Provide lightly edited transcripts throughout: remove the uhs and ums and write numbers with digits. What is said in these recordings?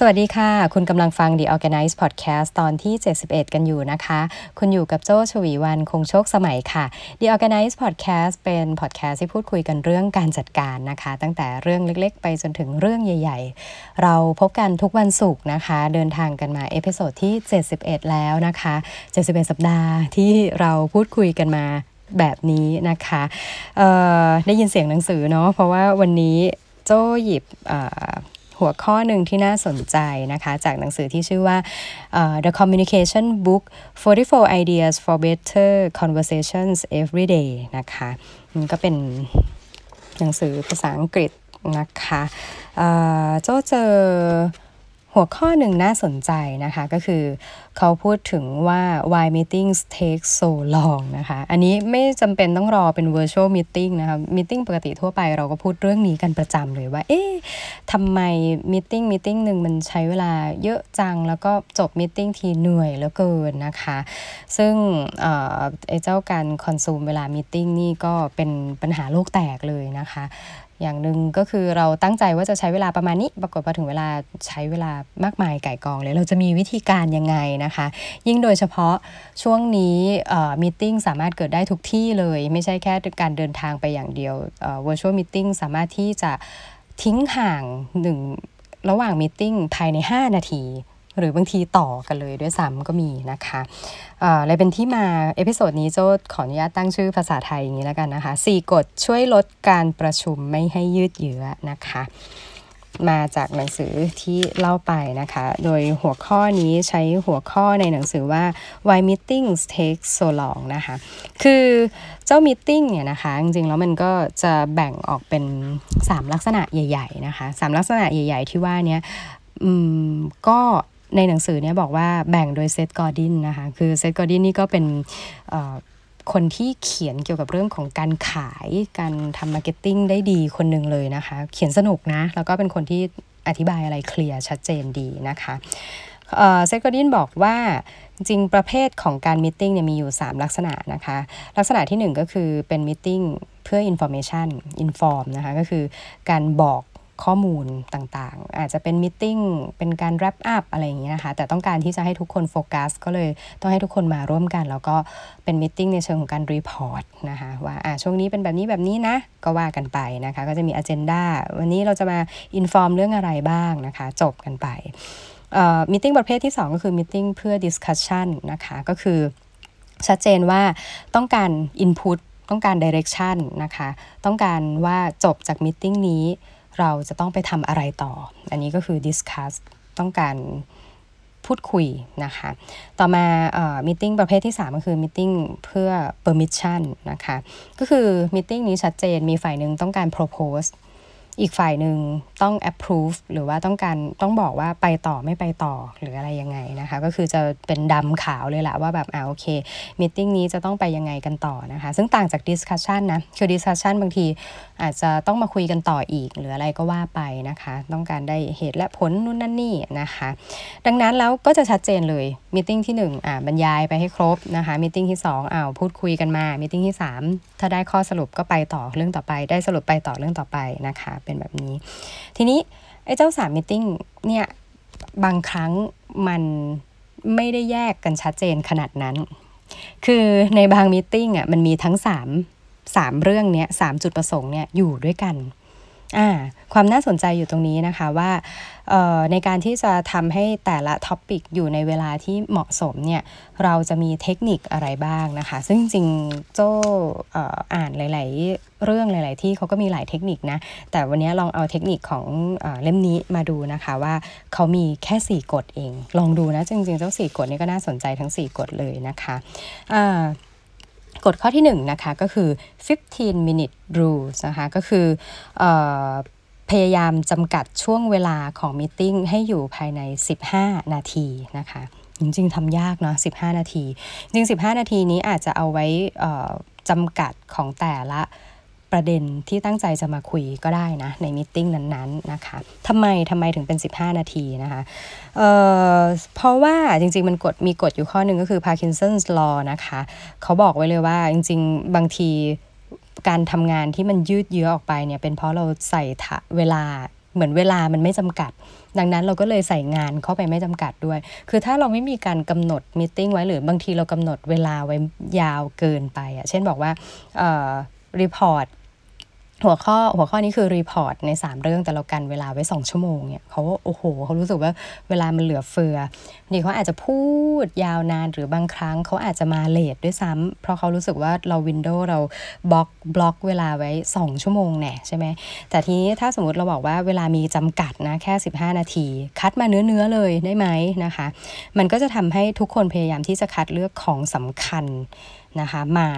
สวัสดีค่ะคุณกำลังฟัง The Organize Podcast ตอนที่71กันอยู่นะคะคุณอยู่กับโจชวีวรรณคงโชคสมัยค่ะ The Organize Podcast เป็น podcast ที่พูดคุยกันเรื่องการจัดการนะคะตั้งแต่เรื่องเล็กๆไปจนถึงเรื่องใหญ่ๆเราพบกันทุกวันศุกร์นะคะเดินทางกันมาเอพิโซดที่71แล้วนะคะ71สัปดาห์ที่เราพูดคุยกันมาแบบนี้นะคะได้ยินเสียงหนังสือเนาะเพราะว่าวันนี้โจ้หยิบหัวข้อหนึ่งที่น่าสนใจนะคะจากหนังสือที่ชื่อว่า The Communication Book 44 Ideas for Better Conversations Every Day นะคะมันก็เป็นหนังสือภาษาอังกฤษนะคะโจ้เจอหัวข้อหนึ่งน่าสนใจนะคะก็คือเขาพูดถึงว่า why meetings take so long นะคะอันนี้ไม่จำเป็นต้องรอเป็น virtual meeting นะคะ meeting ปกติทั่วไปเราก็พูดเรื่องนี้กันประจำเลยว่าเอ๊ะทำไม meeting หนึ่งมันใช้เวลาเยอะจังแล้วก็จบ meeting ทีเหนื่อยเหลือเกินนะคะซึ่งเจ้าการ consume เวลา meeting นี่ก็เป็นปัญหาโลกแตกเลยนะคะอย่างหนึ่งก็คือเราตั้งใจว่าจะใช้เวลาประมาณนี้ปรากฏว่าถึงเวลาใช้เวลามากมายก่ายกองเลยเราจะมีวิธีการยังไงนะคะยิ่งโดยเฉพาะช่วงนี้มีตติ้งสามารถเกิดได้ทุกที่เลยไม่ใช่แค่การเดินทางไปอย่างเดียวvirtual meeting สามารถที่จะทิ้งห่าง1ระหว่างมีตติ้งภายใน5นาทีหรือบางทีต่อกันเลยด้วยซ้ำก็มีนะคะเลยเป็นที่มาเอพิโซดนี้โจ้ขออนุญาตตั้งชื่อภาษาไทยอย่างนี้แล้วกันนะคะ4กฎช่วยลดการประชุมไม่ให้ยืดเยื้อนะคะมาจากหนังสือที่เล่าไปนะคะโดยหัวข้อนี้ใช้หัวข้อในหนังสือว่า Why Meetings Take So Long นะคะคือเจ้า meeting เนี่ยนะคะจริงๆแล้วมันก็จะแบ่งออกเป็น3ลักษณะใหญ่ๆนะคะ3ลักษณะใหญ่ๆที่ว่านี้ก็ในหนังสือเนี่ยบอกว่าแบ่งโดยเซธ กอร์ดินนะคะคือเซธ กอร์ดินนี่ก็เป็นคนที่เขียนเกี่ยวกับเรื่องของการขายการทำมาร์เก็ตติ้งได้ดีคนหนึ่งเลยนะคะเขียนสนุกนะแล้วก็เป็นคนที่อธิบายอะไรเคลียร์ชัดเจนดีนะคะเซธ กอร์ดินบอกว่าจริงประเภทของการมีตติ้งเนี่ยมีอยู่3ลักษณะนะคะลักษณะที่1ก็คือเป็นมีตติ้งเพื่อ information inform นะคะก็คือการบอกข้อมูลต่างๆอาจจะเป็นมีตติ้งเป็นการแรปอัพอะไรอย่างเงี้ยนะคะแต่ต้องการที่จะให้ทุกคนโฟกัสก็เลยต้องให้ทุกคนมาร่วมกันแล้วก็เป็นมีตติ้งในเชิงของการรีพอร์ตนะคะว่าช่วงนี้เป็นแบบนี้นะก็ว่ากันไปนะคะก็จะมีอเจนดาวันนี้เราจะมาอินฟอร์มเรื่องอะไรบ้างนะคะจบกันไปมีตติ้งประเภทที่2ก็คือมีตติ้งเพื่อดิสคัชชั่นนะคะก็คือชัดเจนว่าต้องการอินพุตต้องการไดเรคชั่นนะคะต้องการว่าจบจากมีตติ้งนี้เราจะต้องไปทำอะไรต่ออันนี้ก็คือ discuss ต้องการพูดคุยนะคะต่อมาmeeting ประเภทที่3ก็คือ meeting เพื่อ permission นะคะก็คือ meeting นี้ชัดเจนมีฝ่ายหนึ่งต้องการ propose อีกฝ่ายหนึ่งต้อง approve หรือว่าต้องบอกว่าไปต่อไม่ไปต่อหรืออะไรยังไงนะคะก็คือจะเป็นดำขาวเลยละว่าแบบโอเค meeting นี้จะต้องไปยังไงกันต่อนะคะซึ่งต่างจาก discussion นะคือ discussion บางทีอาจจะต้องมาคุยกันต่ออีกหรืออะไรก็ว่าไปนะคะต้องการได้เหตุและผลนู่นนั่นนี่นะคะดังนั้นแล้วก็จะชัดเจนเลย meeting ที่1บรรยายไปให้ครบนะคะ meeting ที่2พูดคุยกันมา meeting ที่3ถ้าได้ข้อสรุปก็ไปต่อเรื่องต่อไปได้สรุปไปต่อเรื่องต่อไปนะคะเป็นแบบนี้ทีนี้ไอ้เจ้า3 meeting เนี่ยบางครั้งมันไม่ได้แยกกันชัดเจนขนาดนั้นคือในบาง meeting มันมีทั้ง3เรื่องเนี้ย3จุดประสงค์เนี่ยอยู่ด้วยกันความน่าสนใจอยู่ตรงนี้นะคะว่าในการที่จะทำให้แต่ละท็อปิกอยู่ในเวลาที่เหมาะสมเนี่ยเราจะมีเทคนิคอะไรบ้างนะคะซึ่งจริงโจ้อ่านหลายๆเรื่องหลายๆที่เขาก็มีหลายเทคนิคนะแต่วันนี้ลองเอาเทคนิคของเล่มนี้มาดูนะคะว่าเขามีแค่4กฎเองลองดูนะจริงๆเจ้า4กฎนี้ก็น่าสนใจทั้ง4กฎเลยนะคะกฎข้อที่1นะคะก็คือ15 minute rule นะคะก็คือพยายามจำกัดช่วงเวลาของมีตติ้งให้อยู่ภายใน15นาทีนะคะจริงๆทำยากเนาะ15นาทีจริงๆ15นาทีนี้อาจจะเอาไว้จำกัดของแต่ละ ประเด็นที่ตั้งใจจะมาคุยก็ได้นะในมีตติ้งนั้นๆนะคะทำไมถึงเป็น15นาทีนะคะเพราะว่าจริงๆมันมีกฎอยู่ข้อหนึ่งก็คือ Parkinson's Law นะคะเขาบอกไว้เลยว่าจริงๆบางทีการทำงานที่มันยืดเยื้อออกไปเนี่ยเป็นเพราะเราใส่เวลาเหมือนเวลามันไม่จำกัดดังนั้นเราก็เลยใส่งานเข้าไปไม่จำกัดด้วยคือถ้าเราไม่มีการกำหนดมีตติ้งไว้หรือบางทีเรากำหนดเวลาไว้ยาวเกินไปอ่ะเช่นบอกว่ารีพอร์ตหัวข้อนี้คือรีพอร์ตใน3เรื่องแต่เรากันเวลาไว้2ชั่วโมงเนี่ยเขาโอ้โหเขารู้สึกว่าเวลามันเหลือเฟือนี่เขาอาจจะพูดยาวนานหรือบางครั้งเขาอาจจะมาเลทด้วยซ้ำเพราะเขารู้สึกว่าเราวินโดว์เราบล็อกเวลาไว้2ชั่วโมงแน่ใช่ไหมแต่ทีนี้ถ้าสมมติเราบอกว่าเวลามีจำกัดนะแค่15นาทีคัดมาเนื้อเลยได้ไหมนะคะมันก็จะทำให้ทุกคนพยายามที่จะคัดเลือกของสำคัญนะคะมา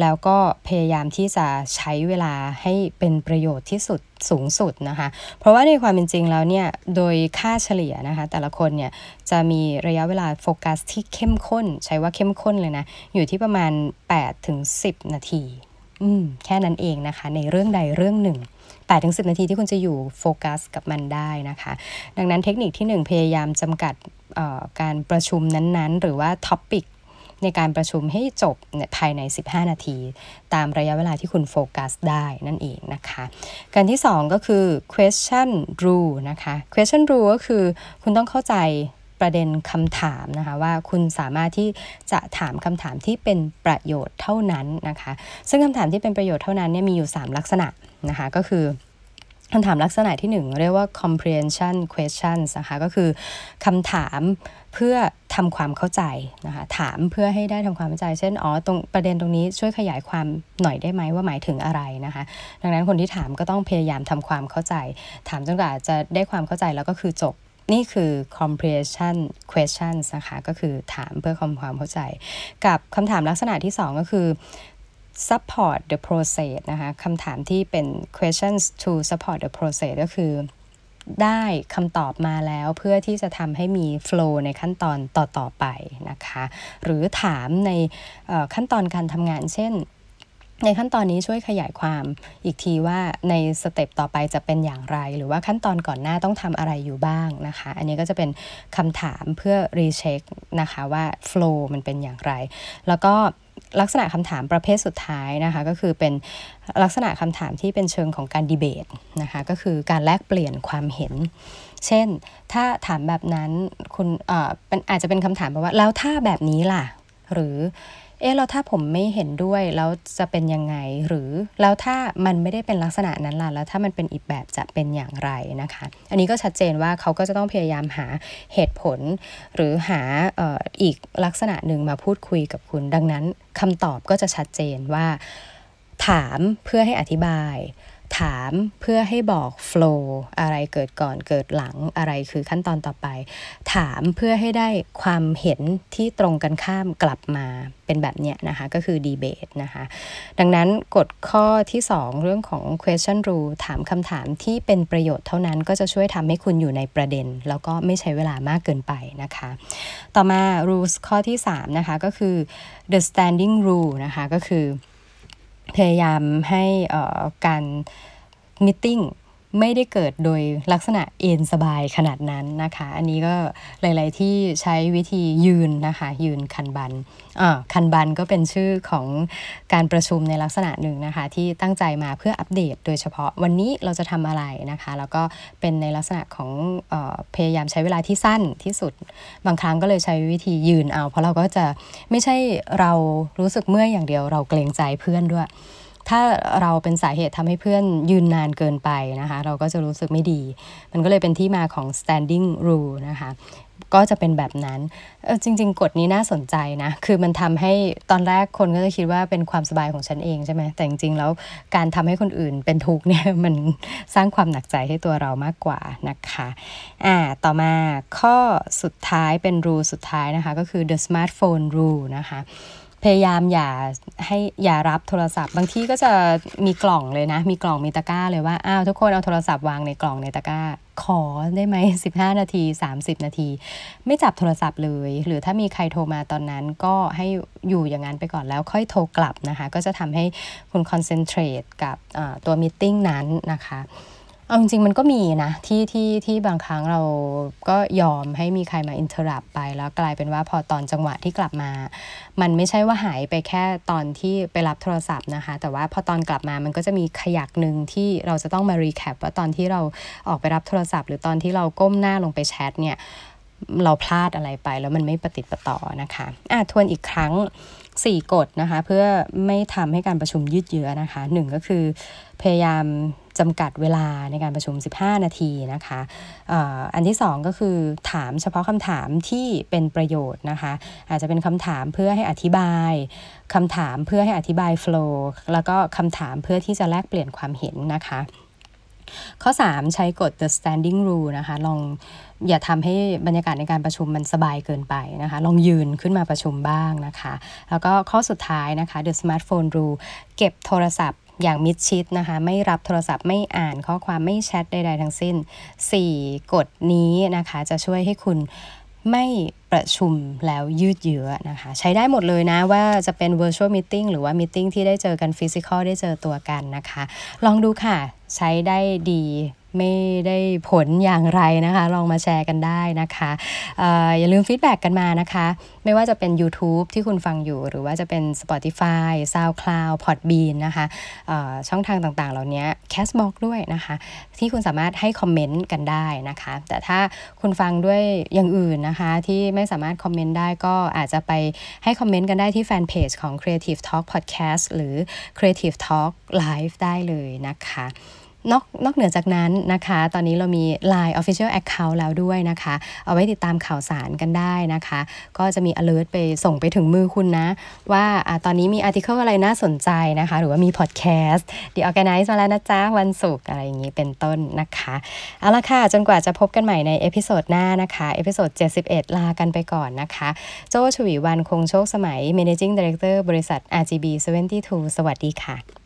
แล้วก็พยายามที่จะใช้เวลาให้เป็นประโยชน์ที่สุดสูงสุดนะคะเพราะว่าในความเป็นจริงแล้วเนี่ยโดยค่าเฉลี่ยนะคะแต่ละคนเนี่ยจะมีระยะเวลาโฟกัสที่เข้มข้นใช้ว่าเข้มข้นเลยนะอยู่ที่ประมาณ8ถึง10นาทีแค่นั้นเองนะคะในเรื่องใดเรื่องหนึ่ง8ถึง10นาทีที่คุณจะอยู่โฟกัสกับมันได้นะคะดังนั้นเทคนิคที่1พยายามจำกัดการประชุมนั้นๆหรือว่าท็อปิกในการประชุมให้จบภายใน15นาทีตามระยะเวลาที่คุณโฟกัสได้นั่นเองนะคะการที่2ก็คือ question rule นะคะ question rule ก็คือคุณต้องเข้าใจประเด็นคำถามนะคะว่าคุณสามารถที่จะถามคำถามที่เป็นประโยชน์เท่านั้นนะคะซึ่งคำถามที่เป็นประโยชน์เท่านั้นเนี่ยมีอยู่3ลักษณะนะคะก็คือคำถามลักษณะที่1เรียกว่า comprehension questions นะคะก็คือคำถามเพื่อทำความเข้าใจนะคะถามเพื่อให้ได้ทำความเข้าใจเช่นตรงประเด็นตรงนี้ช่วยขยายความหน่อยได้ไหมว่าหมายถึงอะไรนะคะดังนั้นคนที่ถามก็ต้องพยายามทำความเข้าใจถามจนกว่าจะได้ความเข้าใจแล้วก็คือจบนี่คือ comprehension questions นะคะก็คือถามเพื่อความเข้าใจกับคำถามลักษณะที่2ก็คือsupport the process นะคะคำถามที่เป็น questions to support the process ก็คือได้คำตอบมาแล้วเพื่อที่จะทำให้มี flow ในขั้นตอนต่อไปนะคะหรือถามในขั้นตอนการทำงานเช่นในขั้นตอนนี้ช่วยขยายความอีกทีว่าในสเต็ปต่อไปจะเป็นอย่างไรหรือว่าขั้นตอนก่อนหน้าต้องทำอะไรอยู่บ้างนะคะอันนี้ก็จะเป็นคำถามเพื่อ recheck นะคะว่า flow มันเป็นอย่างไรแล้วก็ลักษณะคำถามประเภทสุดท้ายนะคะก็คือเป็นลักษณะคำถามที่เป็นเชิงของการดีเบตนะคะก็คือการแลกเปลี่ยนความเห็นเช่นถ้าถามแบบนั้นคุณอาจจะเป็นคำถามแบบว่าแล้วถ้าแบบนี้ล่ะหรือแล้วถ้าผมไม่เห็นด้วยแล้วจะเป็นยังไงหรือแล้วถ้ามันไม่ได้เป็นลักษณะนั้นล่ะแล้วถ้ามันเป็นอีกแบบจะเป็นอย่างไรนะคะอันนี้ก็ชัดเจนว่าเขาก็จะต้องพยายามหาเหตุผลหรือหาอีกลักษณะหนึ่งมาพูดคุยกับคุณดังนั้นคำตอบก็จะชัดเจนว่าถามเพื่อให้อธิบายถามเพื่อให้บอก flow อะไรเกิดก่อนเกิดหลังอะไรคือขั้นตอนต่อไปถามเพื่อให้ได้ความเห็นที่ตรงกันข้ามกลับมาเป็นแบบเนี้ยนะคะก็คือ debate นะคะดังนั้นกฎข้อที่2เรื่องของ question rule ถามคำถามที่เป็นประโยชน์เท่านั้นก็จะช่วยทำให้คุณอยู่ในประเด็นแล้วก็ไม่ใช้เวลามากเกินไปนะคะต่อมา rules ข้อที่3นะคะก็คือ the standing rule นะคะก็คือพยายามให้การมีตติ้งไม่ได้เกิดโดยลักษณะเอนสบายขนาดนั้นนะคะอันนี้ก็หลายๆที่ใช้วิธียืนนะคะยืนคันบันก็เป็นชื่อของการประชุมในลักษณะหนึ่งนะคะที่ตั้งใจมาเพื่ออัปเดตโดยเฉพาะวันนี้เราจะทำอะไรนะคะแล้วก็เป็นในลักษณะของพยายามใช้เวลาที่สั้นที่สุดบางครั้งก็เลยใช้วิธียืนเอาเพราะเราก็จะไม่ใช่เรารู้สึกเมื่อยอย่างเดียวเราเกรงใจเพื่อนด้วยถ้าเราเป็นสาเหตุทำให้เพื่อนยืนนานเกินไปนะคะเราก็จะรู้สึกไม่ดีมันก็เลยเป็นที่มาของ standing rule นะคะก็จะเป็นแบบนั้นจริงๆกฎนี้น่าสนใจนะคือมันทำให้ตอนแรกคนก็จะคิดว่าเป็นความสบายของฉันเองใช่ไหมแต่จริงๆแล้วการทำให้คนอื่นเป็นทุกข์เนี่ยมันสร้างความหนักใจให้ตัวเรามากกว่านะคะต่อมาข้อสุดท้ายเป็น rule สุดท้ายนะคะก็คือ the smartphone rule นะคะพยายามอย่ารับโทรศัพท์บางทีก็จะมีกล่องเลยนะมีกล่องมีตะกร้าเลยว่าทุกคนเอาโทรศัพท์วางในกล่องในตะกร้า ขอได้ไหม15นาที30นาทีไม่จับโทรศัพท์เลยหรือถ้ามีใครโทรมาตอนนั้นก็ให้อยู่อย่างนั้นไปก่อนแล้วค่อยโทรกลับนะคะก็จะทำให้คุณคอนเซนเทรตกับตัวมีตติ้งนั้นนะคะเอาจริงๆมันก็มีนะที่บางครั้งเราก็ยอมให้มีใครมาอินเทอร์รัปไปแล้วกลายเป็นว่าพอตอนจังหวะที่กลับมามันไม่ใช่ว่าหายไปแค่ตอนที่ไปรับโทรศัพท์นะคะแต่ว่าพอตอนกลับมามันก็จะมีขยักนึงที่เราจะต้องมารีแคปว่าตอนที่เราออกไปรับโทรศัพท์หรือตอนที่เราก้มหน้าลงไปแชทเนี่ยเราพลาดอะไรไปแล้วมันไม่ปฏิดประต่อนะคะทวนอีกครั้ง4กฎนะคะเพื่อไม่ทำให้การประชุมยืดเยื้อนะคะ1ก็คือพยายามจำกัดเวลาในการประชุม15นาทีนะคะอันที่2ก็คือถามเฉพาะคำถามที่เป็นประโยชน์นะคะอาจจะเป็นคำถามเพื่อให้อธิบายคำถามเพื่อให้อธิบายโฟลว์แล้วก็คำถามเพื่อที่จะแลกเปลี่ยนความเห็นนะคะข้อ3ใช้กฎ The Standing Rule นะคะลองอย่าทำให้บรรยากาศในการประชุมมันสบายเกินไปนะคะลองยืนขึ้นมาประชุมบ้างนะคะแล้วก็ข้อสุดท้ายนะคะ The Smartphone Rule เก็บโทรศัพท์อย่างมิดชิดนะคะไม่รับโทรศัพท์ไม่อ่านข้อความไม่แชทใดๆทั้งสิ้น4กฎนี้นะคะจะช่วยให้คุณไม่ประชุมแล้วยืดเยื้อนะคะใช้ได้หมดเลยนะว่าจะเป็น virtual meeting หรือว่า meeting ที่ได้เจอกัน physical ได้เจอตัวกันนะคะลองดูค่ะใช้ได้ดีไม่ได้ผลอย่างไรนะคะลองมาแชร์กันได้นะคะอย่าลืมฟีดแบ็กกันมานะคะไม่ว่าจะเป็น YouTube ที่คุณฟังอยู่หรือว่าจะเป็น Spotify SoundCloud Podbean นะคะช่องทางต่างๆเหล่านี้ Castbox ด้วยนะคะที่คุณสามารถให้คอมเมนต์กันได้นะคะแต่ถ้าคุณฟังด้วยอย่างอื่นนะคะที่ไม่สามารถคอมเมนต์ได้ก็อาจจะไปให้คอมเมนต์กันได้ที่แฟนเพจของ Creative Talk Podcast หรือ Creative Talk Live ได้เลยนะคะนอกเหนือจากนั้นนะคะตอนนี้เรามี LINE Official Account แล้วด้วยนะคะเอาไว้ติดตามข่าวสารกันได้นะคะก็จะมี alert ไปส่งไปถึงมือคุณนะว่าตอนนี้มี article อะไรน่าสนใจนะคะหรือว่ามี podcast The Organice มาแล้วนะจ๊ะวันศุกร์อะไรอย่างนี้เป็นต้นนะคะเอาละค่ะจนกว่าจะพบกันใหม่ในเอพิโซดหน้านะคะเอพิโซด71ลากันไปก่อนนะคะโจ้ชวีวรรณคงโชคสมัย Managing Director บริษัท RGB 72สวัสดีค่ะ